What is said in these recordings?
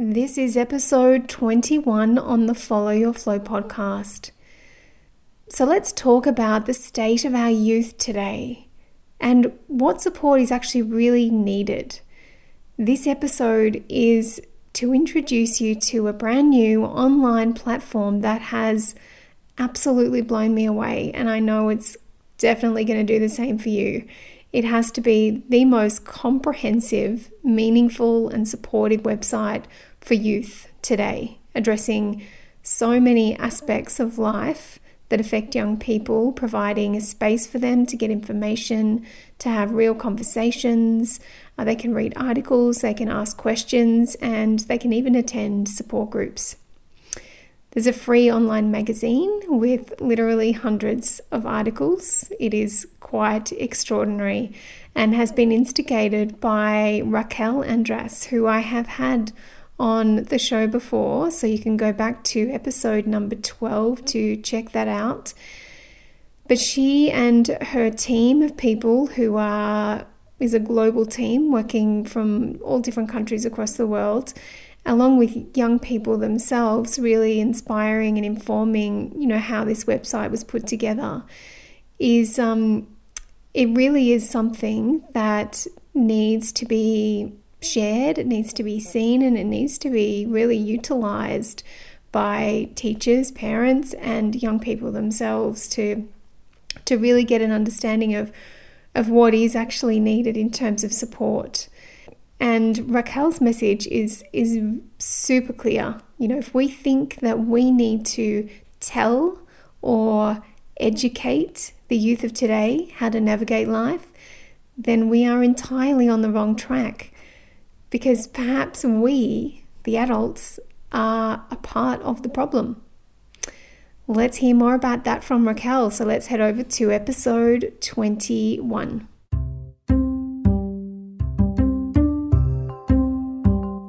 This is episode 21 on the Follow Your Flow podcast. So let's talk about the state of our youth today and what support is actually really needed. This episode is to introduce you to a brand new online platform that has absolutely blown me away, and I know it's definitely going to do the same for you. It has to be the most comprehensive, meaningful and supportive website for youth today, addressing so many aspects of life that affect young people, providing a space for them to get information, to have real conversations. They can read articles, they can ask questions, and they can even attend support groups. There's a free online magazine with literally hundreds of articles. It is quite extraordinary and has been instigated by Rachel Andras, who I have had on the show before, so you can go back to episode number 12 to check that out. But she and her team of people who is a global team working from all different countries across the world, along with young people themselves, really inspiring and informing, how this website was put together, is it really is something that needs to be shared, it needs to be seen, and it needs to be really utilized by teachers, parents, and young people themselves to really get an understanding of what is actually needed in terms of support. And Rachel's message is super clear. If we think that we need to tell or educate the youth of today how to navigate life, then we are entirely on the wrong track, because perhaps we, the adults, are a part of the problem. Let's hear more about that from Rachel. So let's head over to episode 21.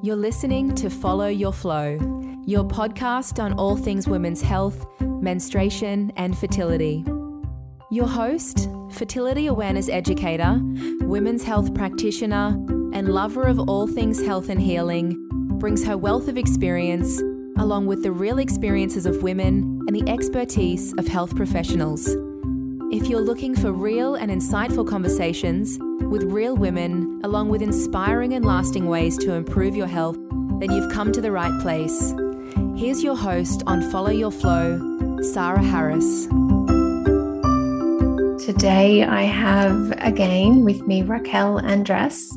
You're listening to Follow Your Flow, your podcast on all things women's health, menstruation, and fertility. Your host, fertility awareness educator, women's health practitioner, and lover of all things health and healing, brings her wealth of experience, along with the real experiences of women and the expertise of health professionals. If you're looking for real and insightful conversations with real women, along with inspiring and lasting ways to improve your health, then you've come to the right place. Here's your host on Follow Your Flow, Sara Harris. Today I have again with me Rachel Andras,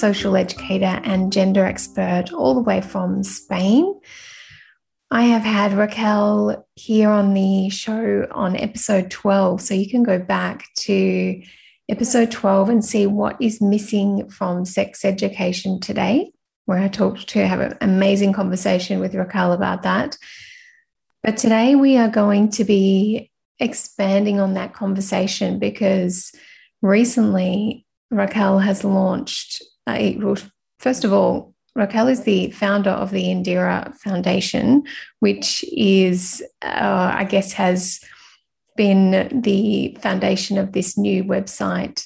social educator and gender expert all the way from Spain. I have had Rachel here on the show on episode 12, so you can go back to episode 12 and see what is missing from sex education today, where I have an amazing conversation with Rachel about that. But today we are going to be expanding on that conversation, because recently Rachel has launched, first of all, Rachel is the founder of the Indera Foundation, which is, has been the foundation of this new website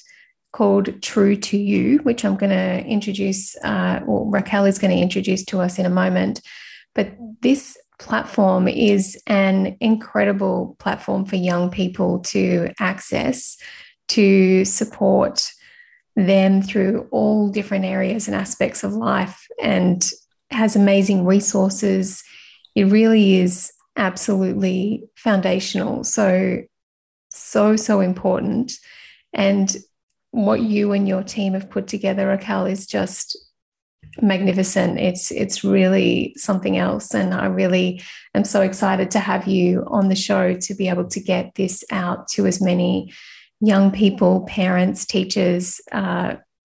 called True to You, which I'm going to introduce, or Rachel is going to introduce to us in a moment. But this platform is an incredible platform for young people to access, to support them through all different areas and aspects of life, and has amazing resources. It really is absolutely foundational. So important. And what you and your team have put together, Rachel, is just magnificent. It's really something else. And I really am so excited to have you on the show to be able to get this out to as many young people, parents, teachers,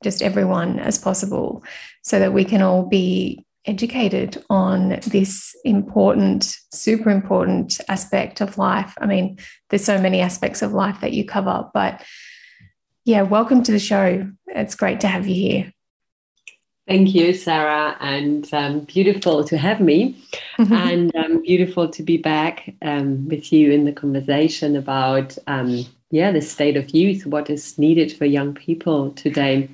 just everyone as possible, so that we can all be educated on this important, super important aspect of life. I mean, there's so many aspects of life that you cover, but yeah, welcome to the show. It's great to have you here. Thank you, Sarah, and beautiful to have me and beautiful to be back with you in the conversation about the state of youth, what is needed for young people today.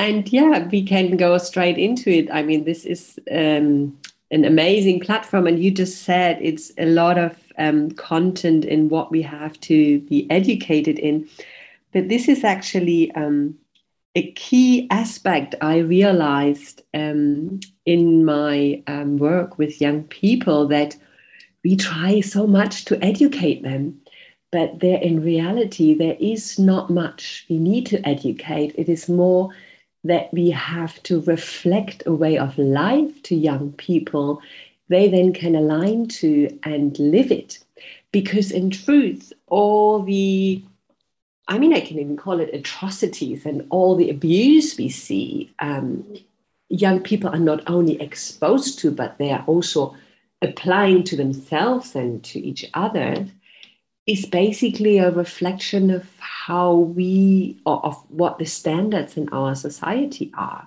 And yeah, we can go straight into it. I mean, this is an amazing platform. And you just said it's a lot of content in what we have to be educated in. But this is actually a key aspect I realized in my work with young people, that we try so much to educate them, but there in reality, there is not much we need to educate. It is more that we have to reflect a way of life to young people they then can align to and live it. Because in truth, all the, I mean, I can even call it atrocities and all the abuse we see, young people are not only exposed to, but they are also applying to themselves and to each other, is basically a reflection of how we, or of what the standards in our society are.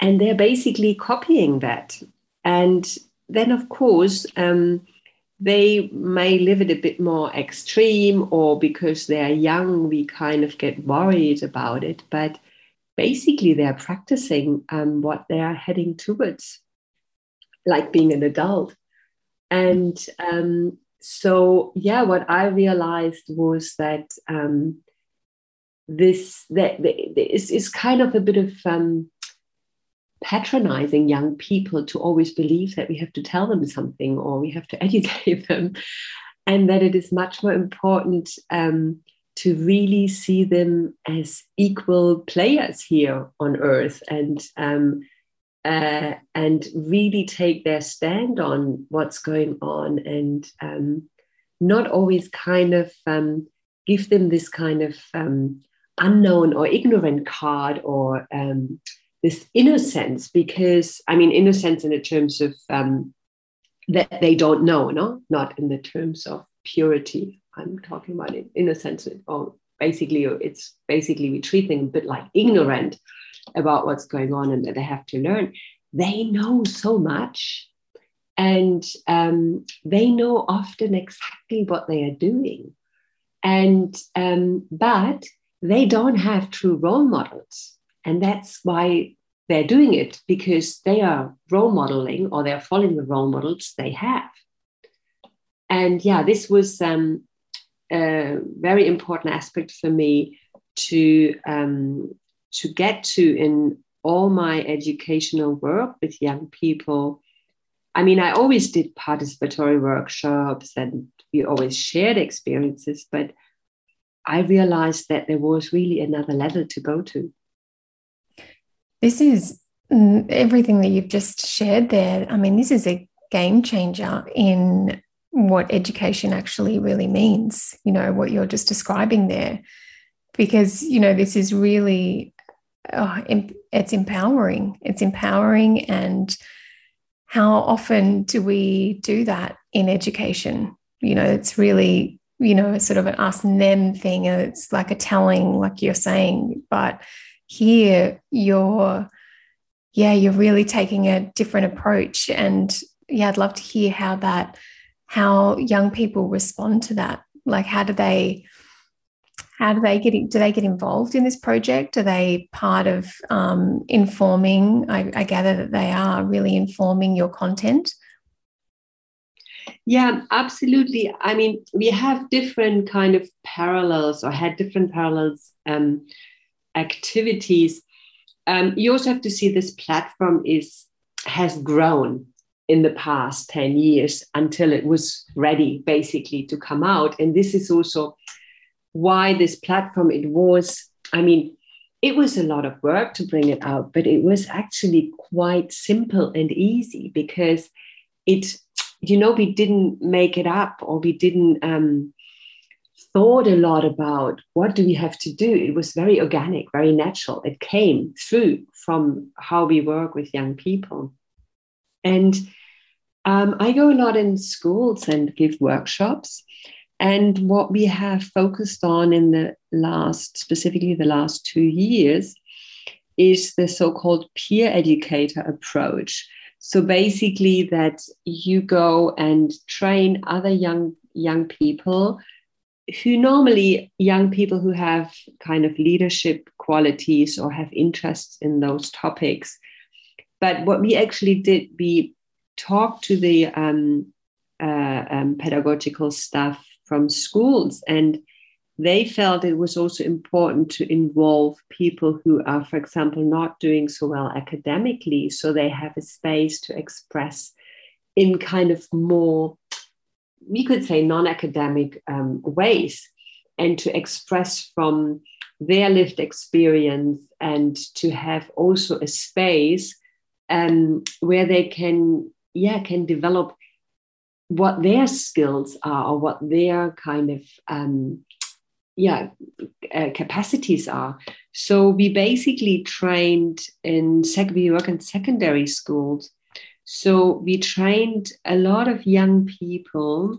And they're basically copying that. And then, of course, they may live it a bit more extreme, or because they're young, we kind of get worried about it. But basically, they're practicing what they are heading towards, like being an adult. And so, yeah, what I realized was that this is kind of a bit of patronizing young people to always believe that we have to tell them something or we have to educate them, and that it is much more important to really see them as equal players here on Earth, and really take their stand on what's going on, and not always kind of give them this kind of unknown or ignorant card, or this innocence, because, I mean, innocence in the terms of that they don't know, no? Not in the terms of purity. I'm talking about it, innocence, or basically, it's basically we treat them a bit like ignorant about what's going on and that they have to learn. They know so much, and they know often exactly what they are doing, and but they don't have true role models, and that's why they're doing it, because they are role modeling, or they're following the role models they have. And yeah, this was a very important aspect for me to get to in all my educational work with young people. I mean, I always did participatory workshops and we always shared experiences, but I realized that there was really another level to go to. This is everything that you've just shared there. I mean, this is a game changer in what education actually really means, you know, what you're just describing there, because, you know, this is really, it's empowering. It's empowering. And how often do we do that in education? You know, it's really, you know, sort of an us and them thing. And it's like a telling, like you're saying. But here you're really taking a different approach. And yeah, I'd love to hear how young people respond to that. Like, do they get involved in this project? Are they part of informing? I gather that they are really informing your content. Yeah, absolutely. I mean, we have different kind of parallels, or had different parallels activities. You also have to see this platform has grown in the past 10 years until it was ready basically to come out. And this is also why this platform, it was a lot of work to bring it out, but it was actually quite simple and easy, because we didn't make it up, or we didn't thought a lot about what do we have to do. It was very organic, very natural. It came through from how we work with young people. And I go a lot in schools and give workshops. And what we have focused on in the last 2 years, is the so-called peer educator approach. So basically that you go and train other young people who normally young people who have kind of leadership qualities or have interests in those topics. But what we actually did, we talked to the pedagogical staff from schools, and they felt it was also important to involve people who are, for example, not doing so well academically, so they have a space to express in kind of more, we could say, non-academic ways, and to express from their lived experience, and to have also a space where they can develop what their skills are, or what their kind of capacities are. So we basically trained we work in secondary schools. So we trained a lot of young people.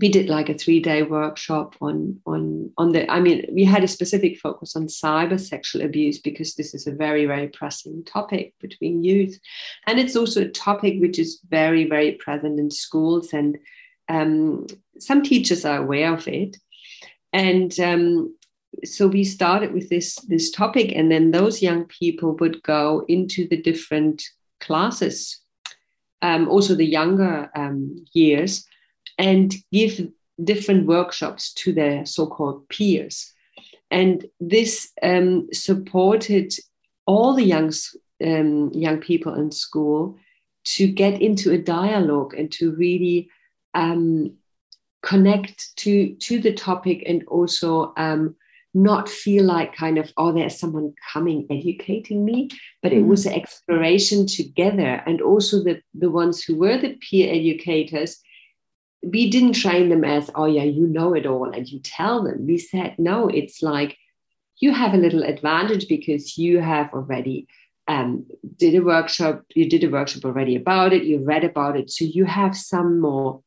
We did like a 3-day workshop we had a specific focus on cyber sexual abuse, because this is a very, very pressing topic between youth. And it's also a topic which is very, very present in schools, and some teachers are aware of it. And so we started with this topic, and then those young people would go into the different classes, also the younger years, and give different workshops to their so-called peers. And this supported all the young people in school to get into a dialogue and to really connect to the topic, and also not feel like kind of, oh, there's someone coming educating me, but it was an exploration together. And also the ones who were the peer educators, we didn't train them as, oh yeah, you know it all and you tell them. We said, no, it's like you have a little advantage because you have already did a workshop already about it, you read about it, so you have some more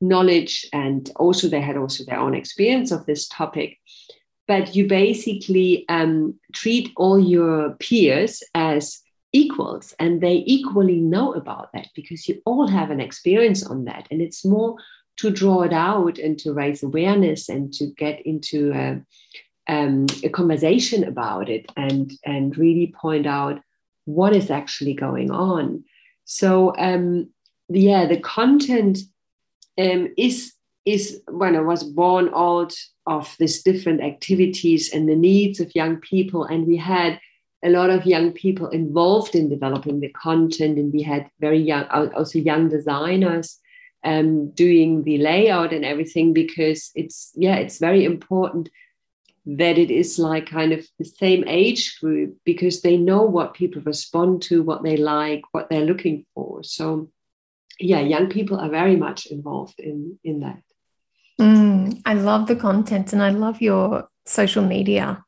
knowledge. And also they had also their own experience of this topic. But you basically treat all your peers as equals, and they equally know about that because you all have an experience on that. And it's more to draw it out and to raise awareness and to get into a conversation about it, and really point out what is actually going on. So the content is when I was born out of these different activities and the needs of young people. And we had a lot of young people involved in developing the content, and we had young designers doing the layout and everything, because it's very important that it is like kind of the same age group, because they know what people respond to, what they like, what they're looking for. So yeah, young people are very much involved in that. I love the content, and I love your social media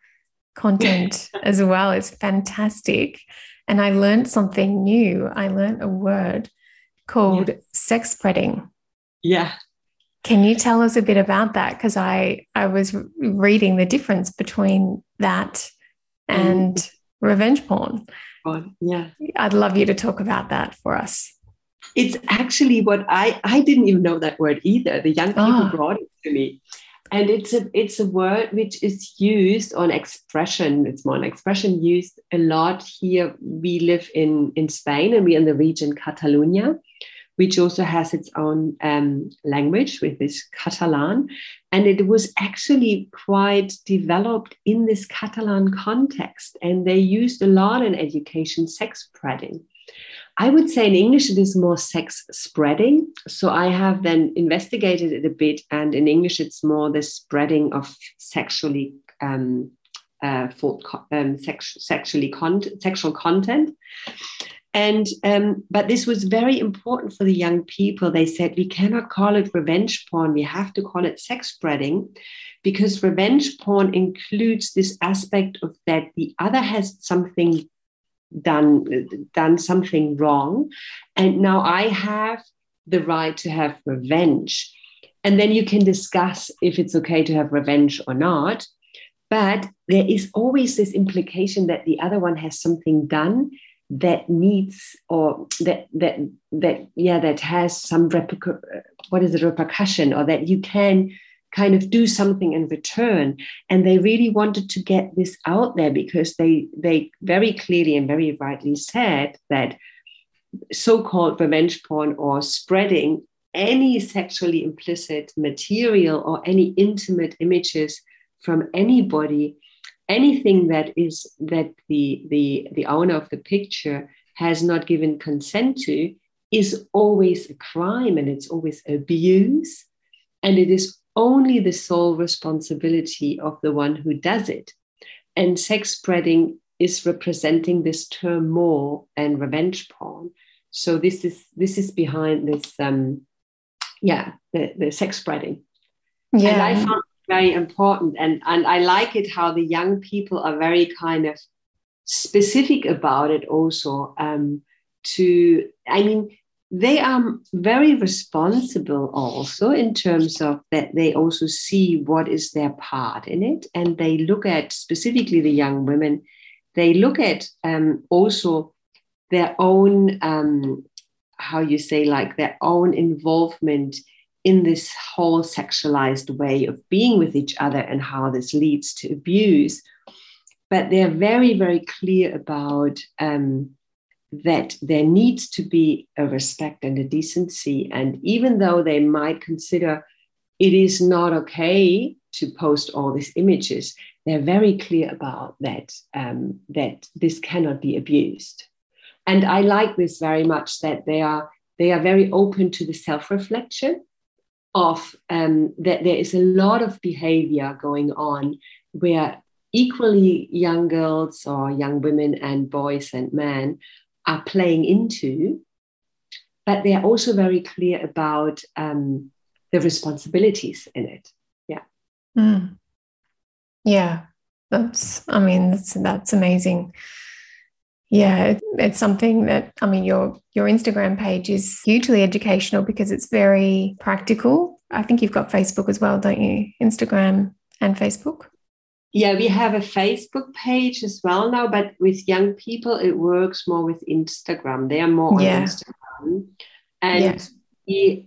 content as well. It's fantastic. And I learned something new. I learned a word called sex spreading. Yeah. Can you tell us a bit about that? Because I was reading the difference between that and revenge porn. Yeah. I'd love you to talk about that for us. It's actually what I didn't even know that word either. The young people brought it to me. And it's a word which is used on expression. It's more an expression used a lot here. We live in Spain, and we're in the region Catalonia, which also has its own language, with this Catalan. And it was actually quite developed in this Catalan context. And they used a lot in education, sex spreading. I would say in English it is more sex spreading. So I have then investigated it a bit, and in English it's more the spreading of sexual content. And but this was very important for the young people. They said, we cannot call it revenge porn. We have to call it sex spreading, because revenge porn includes this aspect of that the other has something done something wrong, and now I have the right to have revenge. And then you can discuss if it's okay to have revenge or not, but there is always this implication that the other one has something done that needs, or that has some repercussion, or that you can kind of do something in return. And they really wanted to get this out there because they very clearly and very rightly said that so-called revenge porn or spreading any sexually implicit material or any intimate images from anybody, anything that is that the owner of the picture has not given consent to, is always a crime, and it's always abuse, and it is only the sole responsibility of the one who does it. And sex spreading is representing this term more than revenge porn. So this is behind this the sex spreading. Yeah. And I found it very important, and I like it how the young people are very kind of specific about it also. They are very responsible also in terms of that they also see what is their part in it. And they look at, specifically the young women, they look at also their own, their own involvement in this whole sexualized way of being with each other and how this leads to abuse. But they're very, very clear about that there needs to be a respect and a decency. And even though they might consider it is not okay to post all these images, they're very clear about that, that this cannot be abused. And I like this very much, that they are very open to the self-reflection of that there is a lot of behavior going on where equally young girls or young women and boys and men are playing into, but they're also very clear about the responsibilities in it. Yeah. Mm. Yeah. That's amazing. Yeah. It's something that, your Instagram page is hugely educational because it's very practical. I think you've got Facebook as well, don't you? Instagram and Facebook. Yeah, we have a Facebook page as well now, but with young people, it works more with Instagram. They are more on Instagram. And it is, the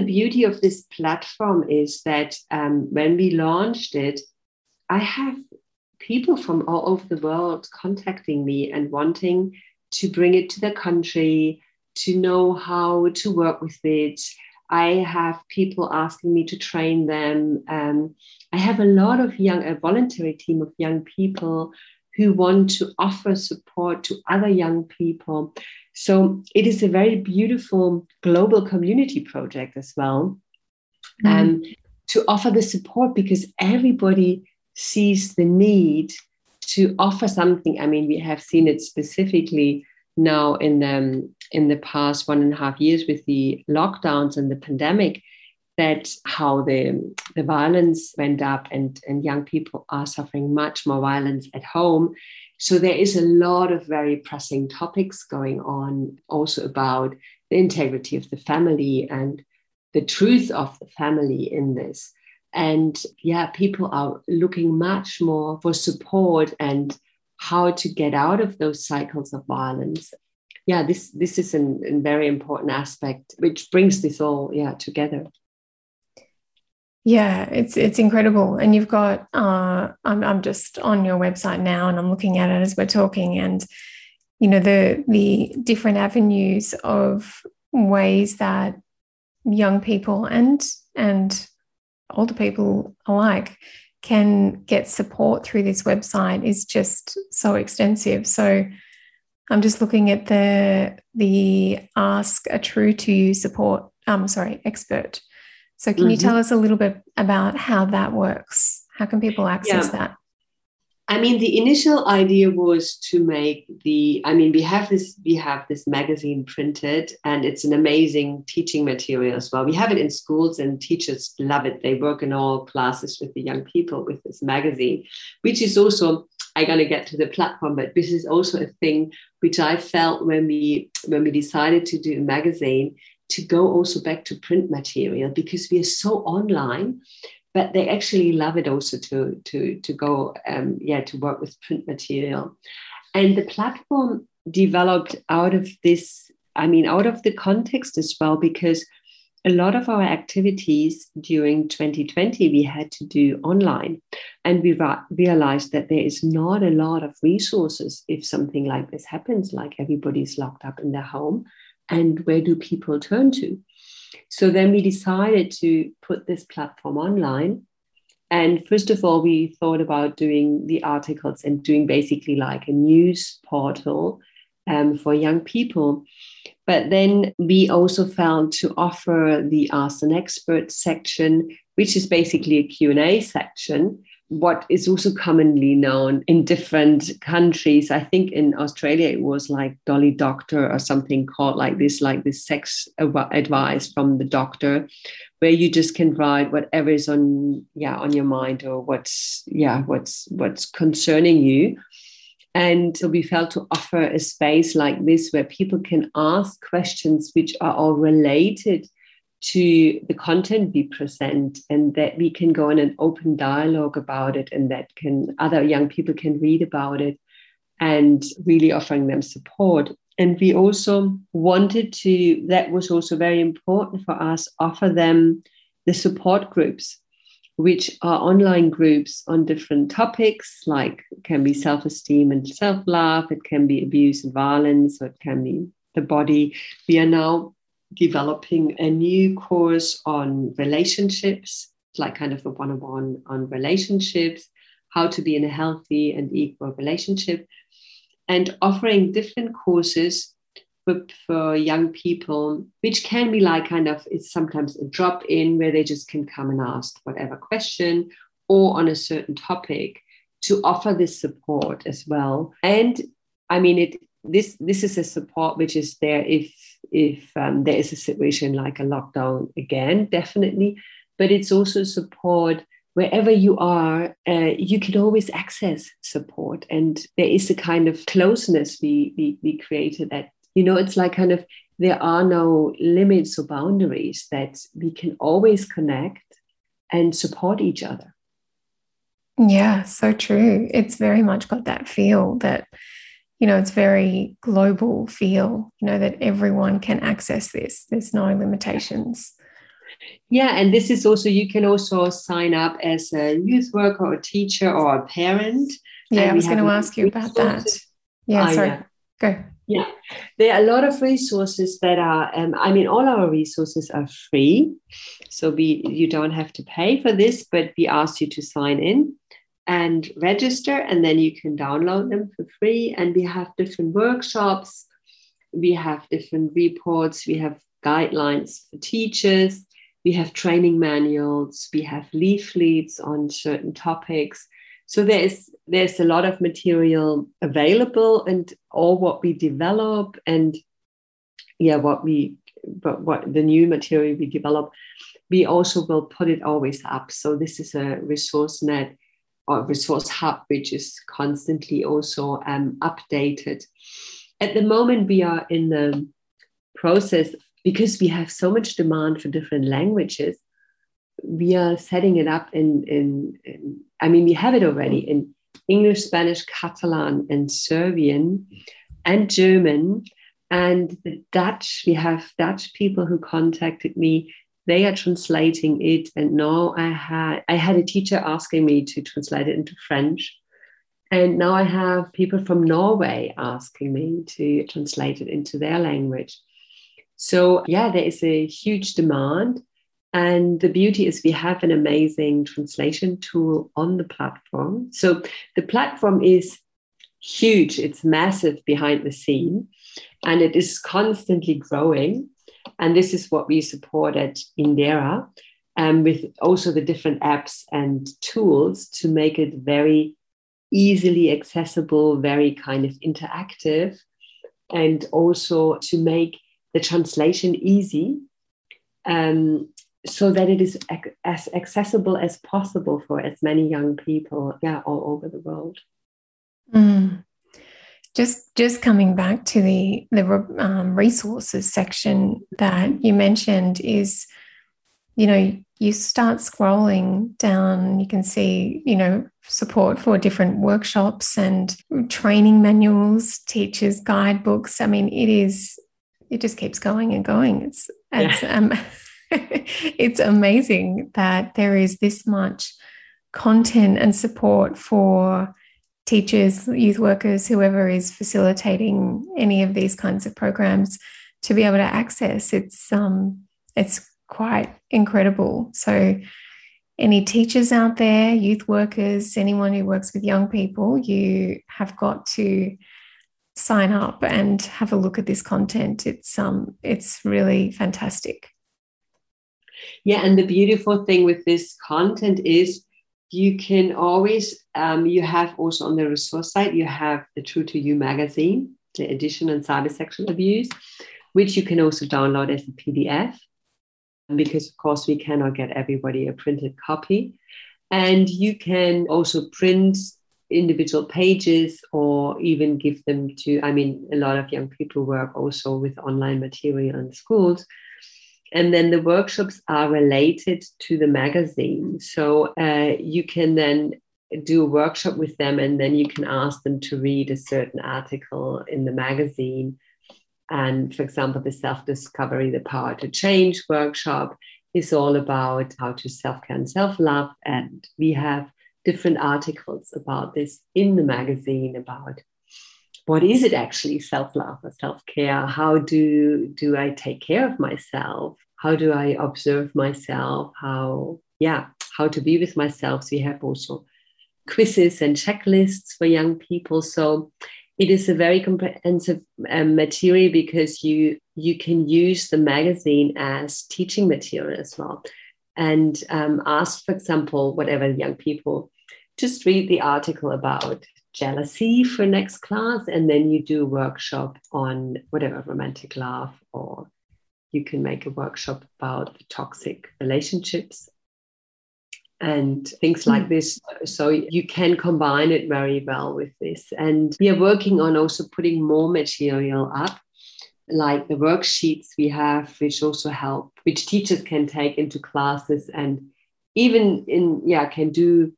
beauty of this platform is that when we launched it, I have people from all over the world contacting me and wanting to bring it to their country, to know how to work with it. I have people asking me to train them. I have a voluntary team of young people who want to offer support to other young people. So it is a very beautiful global community project as well, to offer the support, because everybody sees the need to offer something. We have seen it specifically now in the past 1.5 years with the lockdowns and the pandemic, that how the violence went up and young people are suffering much more violence at home. So there is a lot of very pressing topics going on also about the integrity of the family and the truth of the family in this. And people are looking much more for support and how to get out of those cycles of violence. Yeah, this is a very important aspect which brings this all together. Yeah, it's incredible. And you've got I'm just on your website now and I'm looking at it as we're talking, and the different avenues of ways that young people and older people alike can get support through this website is just so extensive. So I'm just looking at the Ask a True to You support, expert. So can you tell us a little bit about how that works? How can people access that? The initial idea was to make we have this magazine printed, and it's an amazing teaching material as well. We have it in schools and teachers love it. They work in all classes with the young people with this magazine, which is also, I'm going to get to the platform, but this is also a thing which I felt when we decided to do a magazine, to go also back to print material, because we are so online. But they actually love it also to go, to work with print material. And the platform developed out of this, out of the context as well, because a lot of our activities during 2020 we had to do online, and we realized that there is not a lot of resources if something like this happens, like everybody's locked up in their home, and where do people turn to? So then we decided to put this platform online. And first of all, we thought about doing the articles and doing basically like a news portal for young people. But then we also found to offer the Ask an Expert section, which is basically a Q&A section, what is also commonly known in different countries. I think in Australia, it was like Dolly Doctor or something called like this sex advice from the doctor, where you just can write whatever is on your mind or what's concerning you. And so we felt to offer a space like this where people can ask questions which are all related to the content we present, and that we can go in an open dialogue about it, and that can other young people can read about it and really offering them support. And we also wanted to, that was also very important for us, offer them the support groups, which are online groups on different topics, like it can be self-esteem and self-love, it can be abuse and violence, or it can be the body. We are now developing a new course on relationships, like kind of a one-on-one on relationships, how to be in a healthy and equal relationship, and offering different courses for young people, which can be like kind of, it's sometimes a drop-in where they just can come and ask whatever question or on a certain topic, to offer this support as well. And I mean, this is a support which is there if there is a situation like a lockdown again, definitely. But it's also support wherever you are, you can always access support. And there is a kind of closeness we created that, you know, it's like kind of there are no limits or boundaries, that we can always connect and support each other. Yeah, so true. It's very much got that feel that, you know, it's very global feel, you know, that everyone can access this. There's no limitations. Yeah, and this is also, you can also sign up as a youth worker or teacher or a parent. Yeah, I was going to ask you about that. Yeah, sorry. Yeah. Go. Yeah, there are a lot of resources that are, all our resources are free. So you don't have to pay for this, but we ask you to sign in and register, and then you can download them for free. And we have different workshops, we have different reports, we have guidelines for teachers, we have training manuals, we have leaflets on certain topics. So there's a lot of material available, and all what we develop and what the new material we develop, we also will put it always up. So this is a resource net or resource hub, which is constantly also updated. At the moment, we are in the process, because we have so much demand for different languages, we are setting it up in we have it already in English, Spanish, Catalan, and Serbian, and German, and the Dutch. We have Dutch people who contacted me. They are translating it, and now I had a teacher asking me to translate it into French, and now I have people from Norway asking me to translate it into their language. So yeah, there is a huge demand. And the beauty is we have an amazing translation tool on the platform. So the platform is huge. It's massive behind the scene, and it is constantly growing. And this is what we support at Indera, with also the different apps and tools to make it very easily accessible, very kind of interactive, and also to make the translation easy. So that it is as accessible as possible for as many young people, all over the world. Mm. Just coming back to the resources section that you mentioned is, you know, you start scrolling down, you can see, you know, support for different workshops and training manuals, teachers' guidebooks. I mean, it just keeps going and going. It's It's amazing that there is this much content and support for teachers, youth workers, whoever is facilitating any of these kinds of programs to be able to access. It's quite incredible. So any teachers out there, youth workers, anyone who works with young people, you have got to sign up and have a look at this content. It's really fantastic. Yeah, and the beautiful thing with this content is you can always, you have also on the resource site, you have the True to You magazine, the edition on cyber sexual abuse, which you can also download as a PDF, because of course we cannot get everybody a printed copy. And you can also print individual pages or even give them to, I mean, a lot of young people work also with online material in schools. And then the workshops are related to the magazine. So you can then do a workshop with them, and then you can ask them to read a certain article in the magazine. And for example, the self-discovery, the power to change workshop is all about how to self-care and self-love. And we have different articles about this in the magazine about what is it actually, self-love or self-care? How do I take care of myself? How do I observe myself? How to be with myself. So we have also quizzes and checklists for young people. So it is a very comprehensive material, because you can use the magazine as teaching material as well. And ask, for example, whatever young people, just read the article about jealousy for next class, and then you do a workshop on whatever, romantic love, or you can make a workshop about toxic relationships and things like this. So you can combine it very well with this. And we are working on also putting more material up, like the worksheets we have, which also help, which teachers can take into classes, and even can do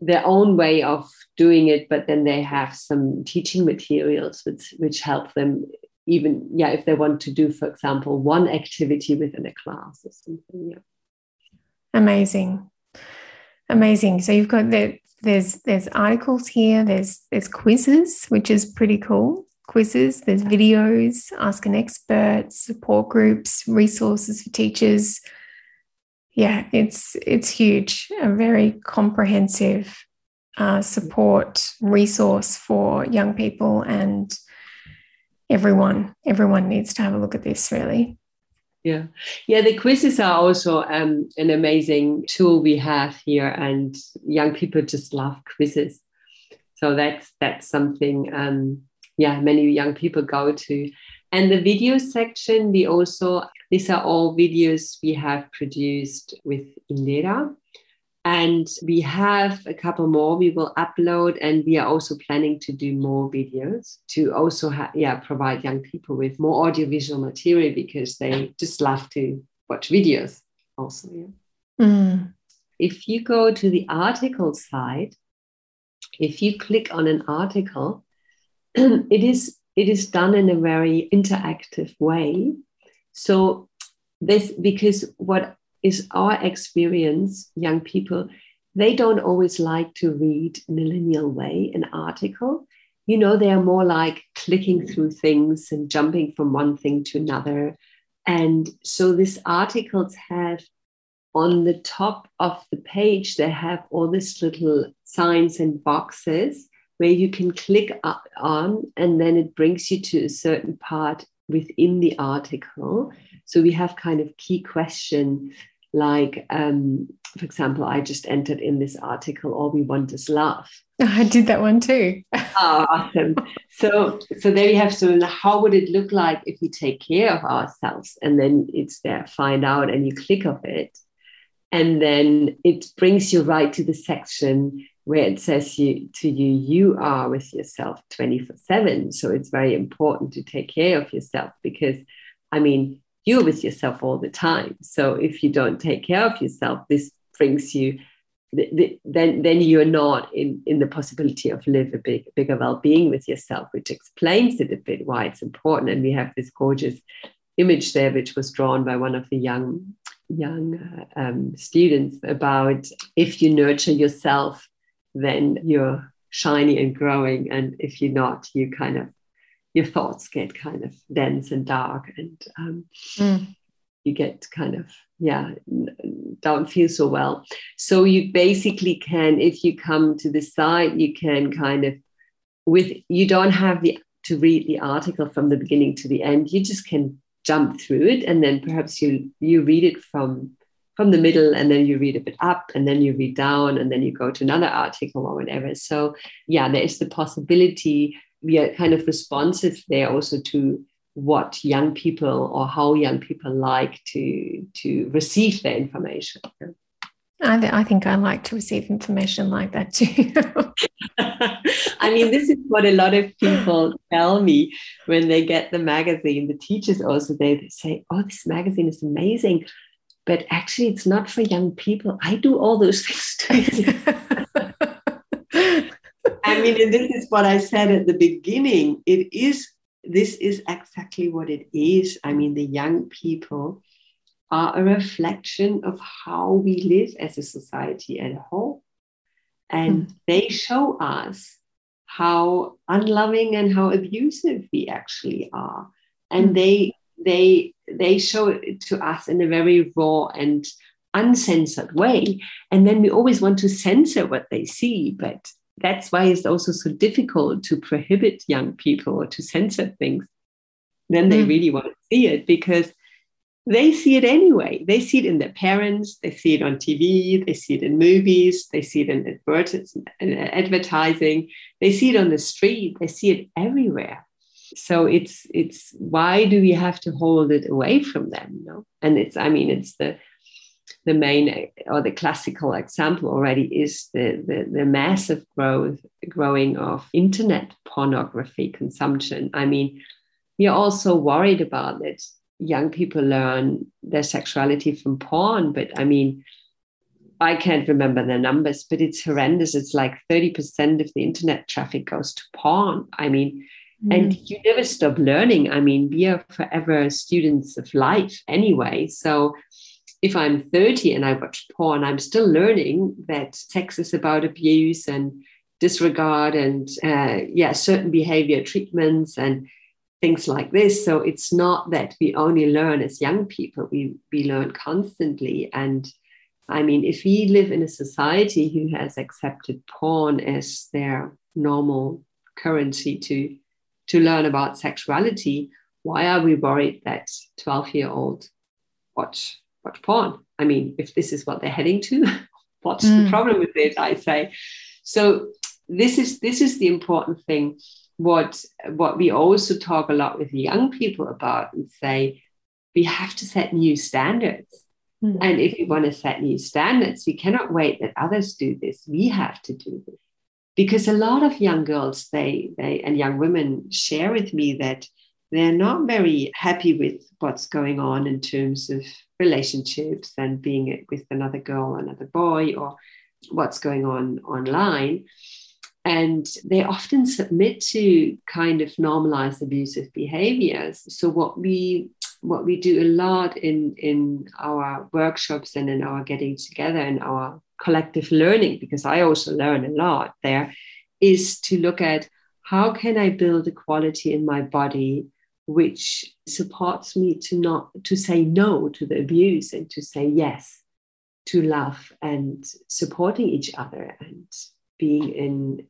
their own way of doing it, but then they have some teaching materials which help them, even if they want to do, for example, one activity within a class or something. Amazing. So you've got there's articles here, there's quizzes, which is pretty cool. There's videos, ask an expert, support groups, resources for teachers. Yeah, it's huge. A very comprehensive support resource for young people, and everyone needs to have a look at this, really. Yeah. The quizzes are also an amazing tool we have here, and young people just love quizzes. So that's something. Many young people go to. And the video section, these are all videos we have produced with Indera. And we have a couple more we will upload, and we are also planning to do more videos to also provide young people with more audiovisual material, because they just love to watch videos also. Yeah. If you go to the article side, if you click on an article, it is done in a very interactive way. So this, because what is our experience, young people, they don't always like to read in a linear way an article. They are more like clicking through things and jumping from one thing to another. And so these articles have, on the top of the page, they have all these little signs and boxes where you can click on, and then it brings you to a certain part within the article. So we have kind of key question, like, for example, I just entered in this article, all we want is love. I did that one too. Oh, awesome. So there you have, so how would it look like if we take care of ourselves? And then it's there, find out, and you click on it. And then it brings you right to the section where it says you are with yourself 24/7. So it's very important to take care of yourself, because, I mean, you're with yourself all the time. So if you don't take care of yourself, this brings you, then you're not in the possibility of live a bigger well-being with yourself, which explains it a bit why it's important. And we have this gorgeous image there, which was drawn by one of the young young students about if you nurture yourself, then you're shiny and growing, and if you're not, you kind of, your thoughts get kind of dense and dark, and you get kind of, don't feel so well. So you basically can, if you come to the site, you can kind of, you don't have to read the article from the beginning to the end. You just can jump through it, and then perhaps you read it from the middle, and then you read a bit up, and then you read down, and then you go to another article or whatever. So there is the possibility. We are kind of responsive there also to what young people, or how young people like to receive their information. I think I like to receive information like that too. I mean, this is what a lot of people tell me when they get the magazine. The teachers also, they say, oh, this magazine is amazing, but actually it's not for young people. I do all those things too. I mean, and this is what I said at the beginning. This is exactly what it is. I mean, the young people are a reflection of how we live as a society as a whole. And they show us how unloving and how abusive we actually are. And they show it to us in a very raw and uncensored way. And then we always want to censor what they see, but that's why it's also so difficult to prohibit young people or to censor things. Then they really want to see it, because they see it anyway. They see it in their parents. They see it on TV. They see it in movies. They see it in advertising. They see it on the street. They see it everywhere. So it's why do we have to hold it away from them? You know? And it's the main or the classical example already is the massive growing of internet pornography consumption. I mean, we are also worried about that young people learn their sexuality from porn, but I mean, I can't remember the numbers, but it's horrendous. It's like 30% of the internet traffic goes to porn. I mean, and you never stop learning. I mean, we are forever students of life anyway. So if I'm 30 and I watch porn, I'm still learning that sex is about abuse and disregard and certain behavior treatments and things like this. So it's not that we only learn as young people, we learn constantly. And I mean, if we live in a society who has accepted porn as their normal currency to learn about sexuality, why are we worried that 12-year-old watch porn? I mean, if this is what they're heading to, what's the problem with it, I say. So this is the important thing, what we also talk a lot with young people about and say, we have to set new standards. And if you want to set new standards, we cannot wait that others do this. We have to do this. Because a lot of young girls, they and young women share with me that they're not very happy with what's going on in terms of relationships and being with another girl, another boy, or what's going on online. And they often submit to kind of normalized abusive behaviors. So what we do a lot in our workshops and in our getting together and our collective learning, because I also learn a lot there, is to look at how can I build a quality in my body which supports me to say no to the abuse and to say yes to love and supporting each other and being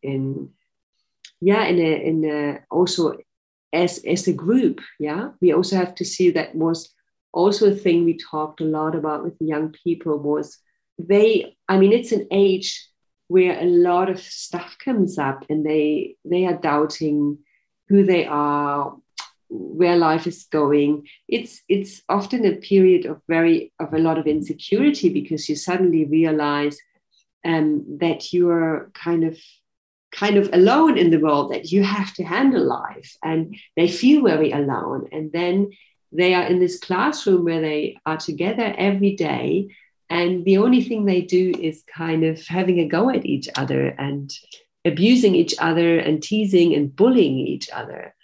in a also as a group. We also have to see that was also a thing we talked a lot about with the young people was it's an age where a lot of stuff comes up and they are doubting who they are, where life is going. It's often a period of a lot of insecurity, because you suddenly realize that you are kind of alone in the world, that you have to handle life, and they feel very alone. And then they are in this classroom where they are together every day, and the only thing they do is kind of having a go at each other and abusing each other and teasing and bullying each other.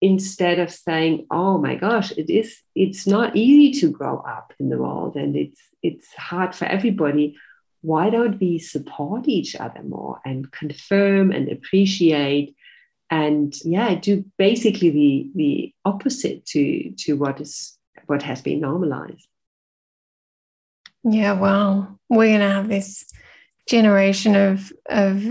instead of saying, oh my gosh, it's not easy to grow up in the world and it's hard for everybody. Why don't we support each other more and confirm and appreciate and do basically the opposite to what has been normalized? Yeah, wow. We're going to have this generation of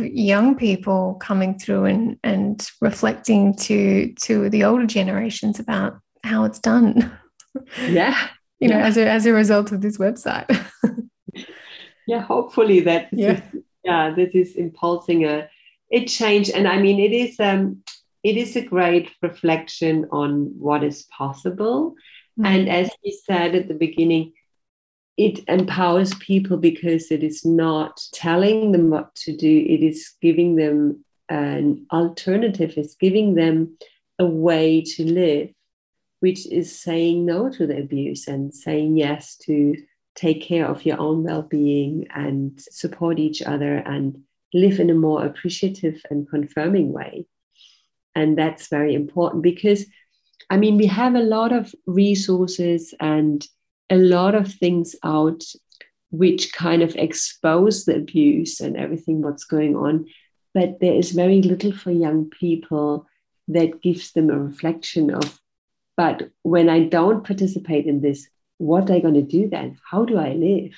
young people coming through and reflecting to the older generations about how it's done. Yeah. you know, as a result of this website. Yeah, hopefully that this is impulsing a change. And I mean, it is a great reflection on what is possible. Mm-hmm. And as you said at the beginning, it empowers people because it is not telling them what to do. It is giving them an alternative. It's giving them a way to live, which is saying no to the abuse and saying yes to take care of your own well-being and support each other and live in a more appreciative and confirming way. And that's very important because, I mean, we have a lot of resources and a lot of things out which kind of expose the abuse and everything what's going on, but there is very little for young people that gives them a reflection of, but when I don't participate in this, what are I going to do then? How do I live?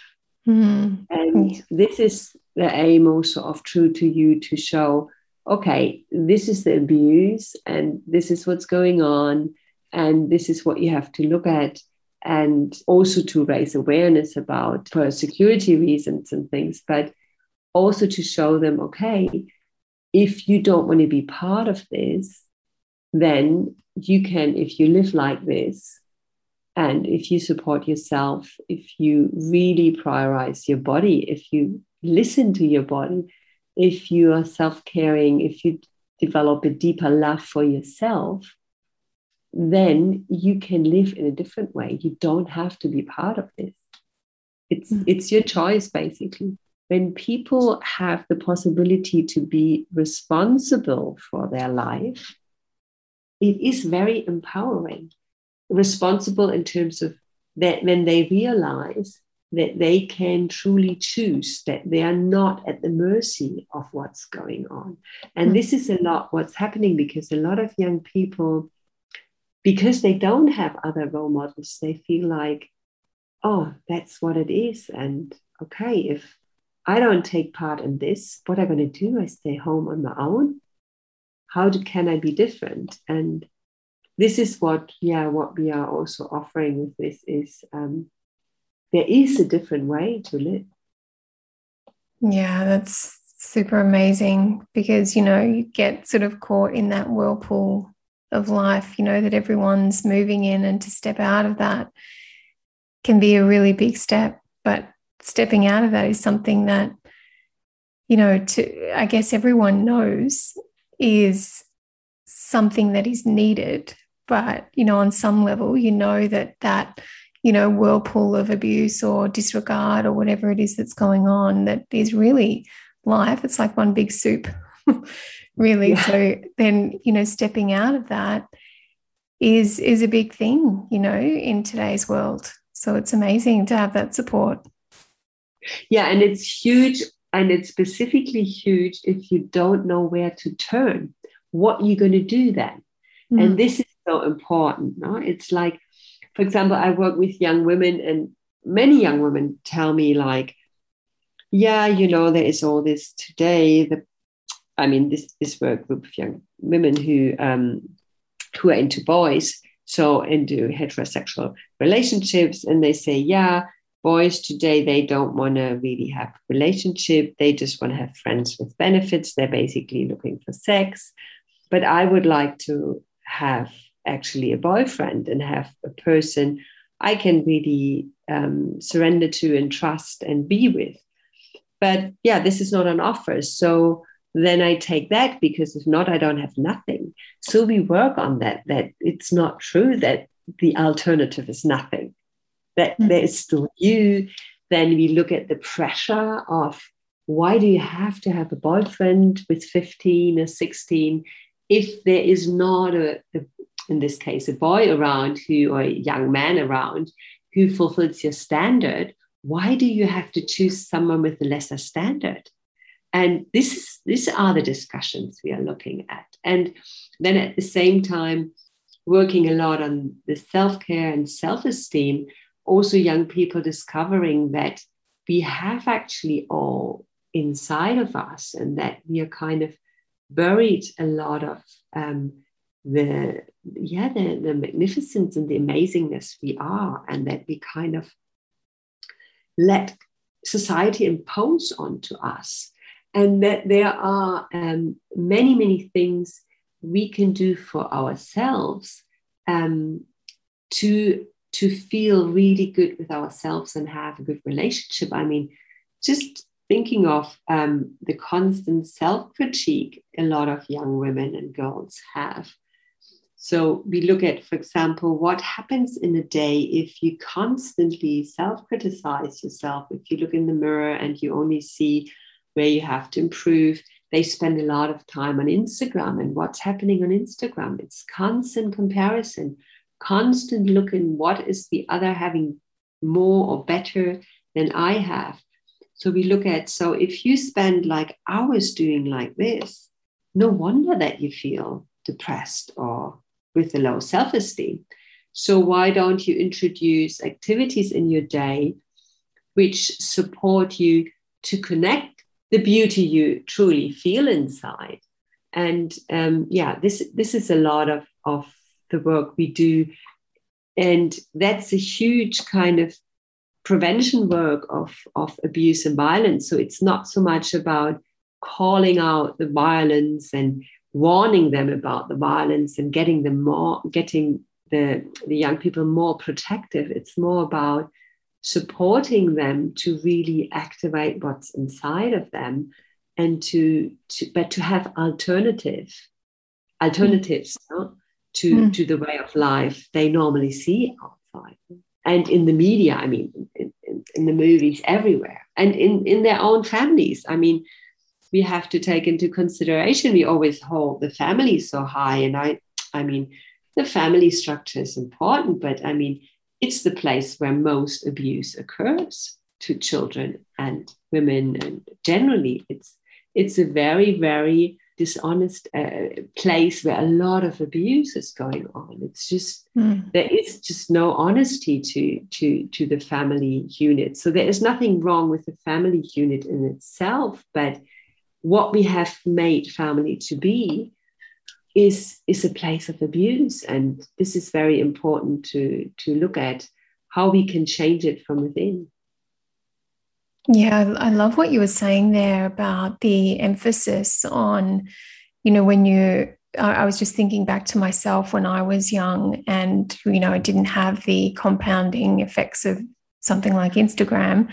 Mm-hmm. And this is the aim also of True to You, to show, okay, this is the abuse and this is what's going on and this is what you have to look at, and also to raise awareness about for security reasons and things, but also to show them, okay, if you don't want to be part of this, then you can, if you live like this, and if you support yourself, if you really prioritize your body, if you listen to your body, if you are self-caring, if you develop a deeper love for yourself, then you can live in a different way. You don't have to be part of this. It's your choice, basically. When people have the possibility to be responsible for their life, it is very empowering. Responsible in terms of that when they realize that they can truly choose, that they are not at the mercy of what's going on. And this is a lot what's happening, because a lot of young people, because they don't have other role models, they feel like, oh, that's what it is. And okay, if I don't take part in this, what am I going to do? I stay home on my own? Can I be different? And this is what we are also offering with this is there is a different way to live. Yeah, that's super amazing, because, you know, you get sort of caught in that whirlpool of life, you know, that everyone's moving in, and to step out of that can be a really big step. But stepping out of that is something that, you know, I guess everyone knows is something that is needed. But, you know, on some level, you know that, you know, whirlpool of abuse or disregard or whatever it is that's going on, that is really life. It's like one big soup, really. Yeah. So then, you know, stepping out of that is a big thing, you know, in today's world. So it's amazing to have that support. Yeah, and it's huge, and it's specifically huge if you don't know where to turn. What are you going to do then? Mm-hmm. And this is so important. No? It's like, for example, I work with young women, and many young women tell me like, yeah, you know, there is all this today. This work group of young women who are into boys, so into heterosexual relationships, and they say, yeah, boys today, they don't want to really have a relationship. They just want to have friends with benefits. They're basically looking for sex. But I would like to have actually a boyfriend and have a person I can really surrender to and trust and be with. But yeah, this is not on offer. So then I take that, because if not, I don't have nothing. So we work on that it's not true that the alternative is nothing, that there is still you. Then we look at the pressure of, why do you have to have a boyfriend with 15 or 16 if there is not a in this case, a boy around who, or a young man around who fulfills your standard, why do you have to choose someone with a lesser standard? And these are the discussions we are looking at. And then at the same time, working a lot on the self-care and self-esteem, also young people discovering that we have actually all inside of us and that we are kind of buried a lot of the magnificence and the amazingness we are, and that we kind of let society impose onto us, and that there are many things we can do for ourselves to feel really good with ourselves and have a good relationship. I mean, just thinking of the constant self-critique a lot of young women and girls have. So we look at, for example, what happens in a day if you constantly self-criticize yourself, if you look in the mirror and you only see where you have to improve. They spend a lot of time on Instagram, and what's happening on Instagram? It's constant comparison, constant looking, what is the other having more or better than I have? So we look at, so if you spend like hours doing like this, no wonder that you feel depressed or with a low self-esteem. So why don't you introduce activities in your day which support you to connect the beauty you truly feel inside? And this is a lot of the work we do. And that's a huge kind of prevention work of abuse and violence. So it's not so much about calling out the violence and warning them about the violence and getting the young people more protective. It's more about supporting them to really activate what's inside of them, and to have alternatives to the way of life they normally see outside. And in the media, I mean, in the movies, everywhere, and in their own families. I mean, we have to take into consideration, we always hold the family so high. And I mean, the family structure is important, but I mean, it's the place where most abuse occurs to children and women. And generally, it's a very, very dishonest place where a lot of abuse is going on. It's just there is just no honesty to the family unit. So there is nothing wrong with the family unit in itself, but what we have made family to be is a place of abuse, and this is very important to look at how we can change it from within. Yeah, I love what you were saying there about the emphasis on, you know, when you, I was just thinking back to myself when I was young and, you know, I didn't have the compounding effects of something like Instagram.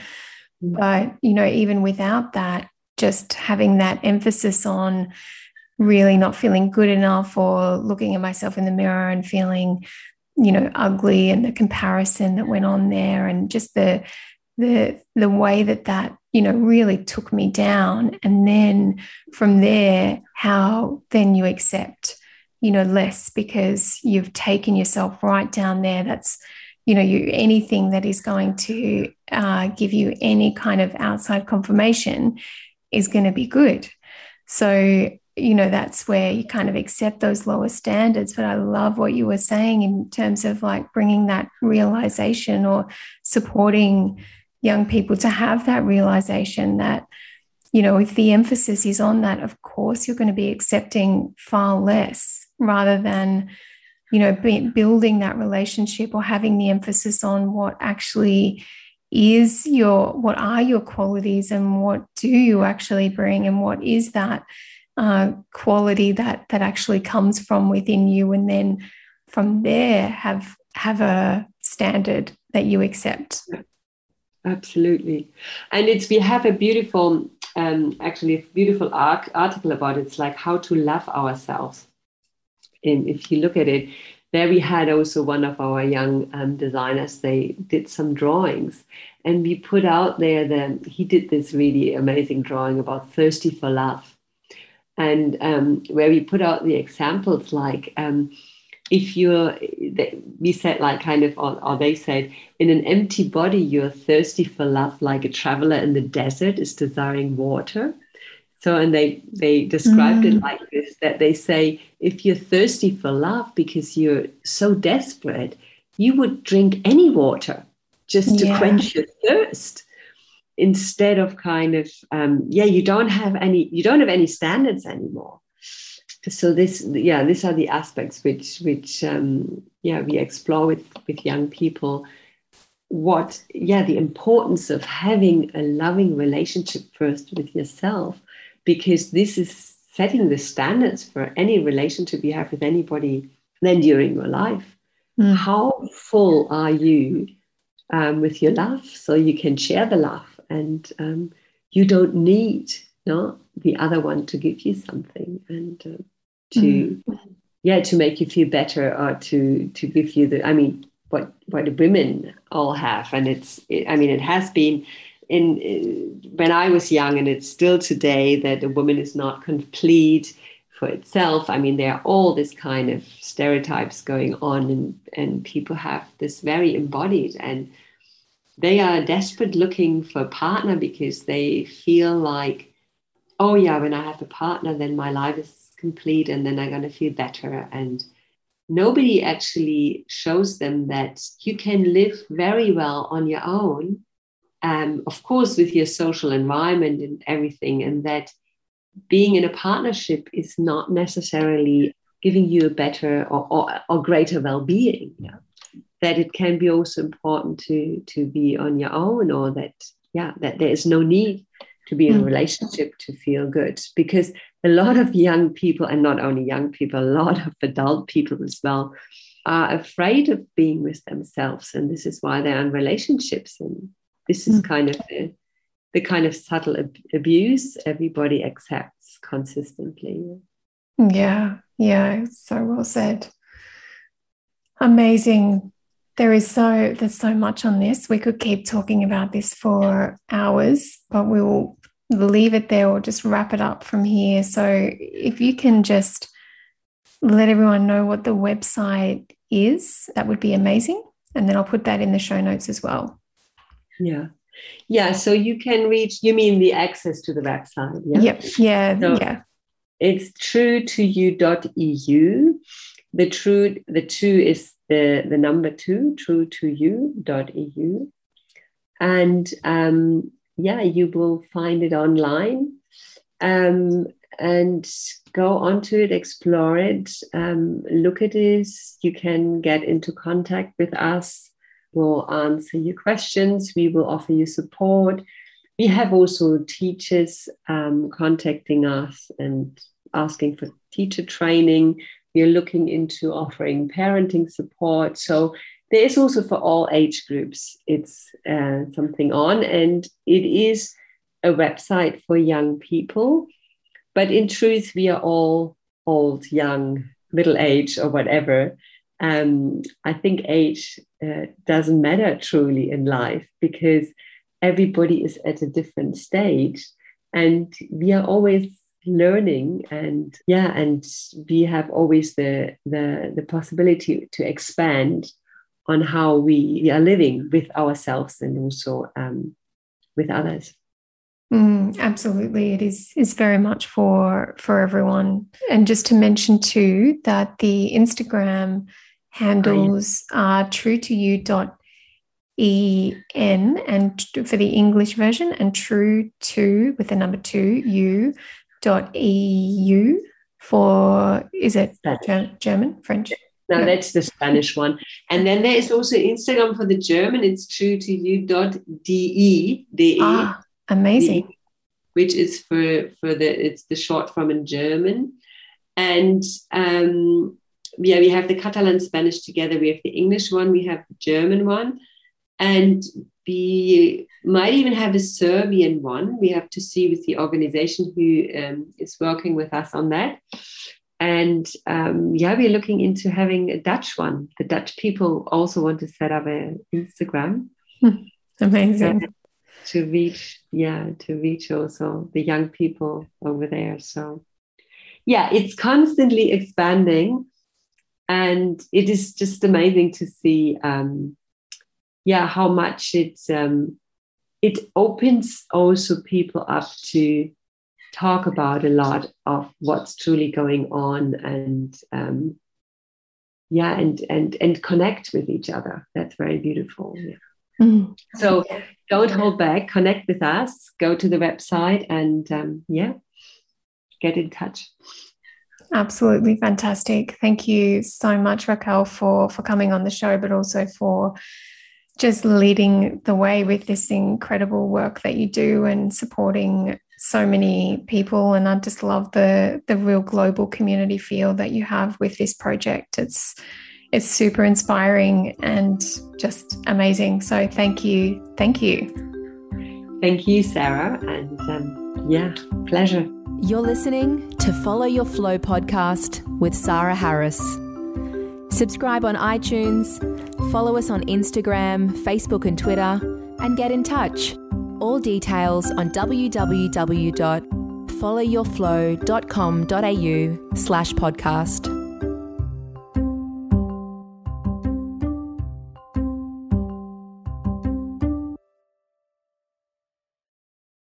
But, you know, even without that, just having that emphasis on really not feeling good enough or looking at myself in the mirror and feeling, you know, ugly, and the comparison that went on there, and just the way that, you know, really took me down. And then from there, how then you accept, you know, less because you've taken yourself right down there. That's, you know, anything that is going to give you any kind of outside confirmation is going to be good. So, you know, that's where you kind of accept those lower standards. But I love what you were saying in terms of like bringing that realization or supporting young people to have that realization that, you know, if the emphasis is on that, of course you're going to be accepting far less, rather than, you know, building that relationship or having the emphasis on what actually is what are your qualities and what do you actually bring, and what is that quality that actually comes from within you, and then from there have a standard that you accept. Absolutely. And we have a beautiful, article about it. It's like how to love ourselves. And if you look at it, there we had also one of our young designers, they did some drawings, and we put out there that he did this really amazing drawing about thirsty for love. And where we put out the examples like if you're, we said like kind of, or they said, in an empty body, you're thirsty for love, like a traveler in the desert is desiring water. So, and they described it like this, that they say, if you're thirsty for love because you're so desperate, you would drink any water just to quench your thirst, instead of kind of, you don't have any standards anymore. So this, these are the aspects which we explore with young people. The importance of having a loving relationship first with yourself, because this is setting the standards for any relationship you have with anybody then during your life. Mm. How full are you with your love, so you can share the love, and you don't need the other one to give you something and to make you feel better, or to give you the, I mean, what women all have. And it has been when I was young, and it's still today, that a woman is not complete for itself. I mean, there are all this kind of stereotypes going on, and people have this very embodied, and they are desperate looking for a partner because they feel like, oh yeah, when I have a partner, then my life is complete, and then I'm going to feel better. And nobody actually shows them that you can live very well on your own, of course, with your social environment and everything, and that being in a partnership is not necessarily giving you a better or greater well-being. Yeah? That it can be also important to be on your own, or that there is no need to be in a relationship to feel good. Because a lot of young people, and not only young people, a lot of adult people as well, are afraid of being with themselves, and this is why they're in relationships. And this is kind of the kind of subtle abuse everybody accepts consistently. Yeah, so well said. Amazing. There's so much on this. We could keep talking about this for hours, but we will leave it there or just wrap it up from here. So if you can just let everyone know what the website is, that would be amazing. And then I'll put that in the show notes as well. Yeah. Yeah. So you can reach, you mean the access to the website? Yeah. Yep. Yeah. So yeah. It's truetoyou.eu. The two is the number 2, truetoyou.eu. And you will find it online, and go onto it, explore it, look at it. You can get into contact with us. We'll answer your questions. We will offer you support. We have also teachers contacting us and asking for teacher training. We are looking into offering parenting support. So there is also for all age groups, it's something on, and it is a website for young people. But in truth, we are all old, young, middle age, or whatever. I think age doesn't matter truly in life, because everybody is at a different stage, and we are always learning, and we have always the possibility to expand on how we are living with ourselves, and also with others. Absolutely, it is very much for everyone. And just to mention too that the Instagram handles are truetoyou.en, and for the English version, and true2 with the number 2u.eu for, is it German, French? No, that's the Spanish one. And then there is also Instagram for the German. It's truetoyou.de. Ah, amazing. De, which is it's the short form in German. And we have the Catalan Spanish together. We have the English one. We have the German one. And we might even have a Serbian one. We have to see with the organization who is working with us on that. And we're looking into having a Dutch one. The Dutch people also want to set up an Instagram. Amazing. So to reach also the young people over there. So, yeah, it's constantly expanding. And it is just amazing to see, how much it opens also people up to talk about a lot of what's truly going on, and connect with each other. That's very beautiful. Yeah. Mm. So don't hold back, connect with us, go to the website and get in touch. Absolutely fantastic. Thank you so much, Rachel, for coming on the show, but also for just leading the way with this incredible work that you do and supporting so many people. And I just love the real global community feel that you have with this project. It's super inspiring and just amazing. So thank you. Thank you. Thank you, Sarah. And pleasure. You're listening to Follow Your Flow podcast with Sara Harris. Subscribe on iTunes, follow us on Instagram, Facebook and Twitter, and get in touch. All details on www.followyourflow.com.au/podcast.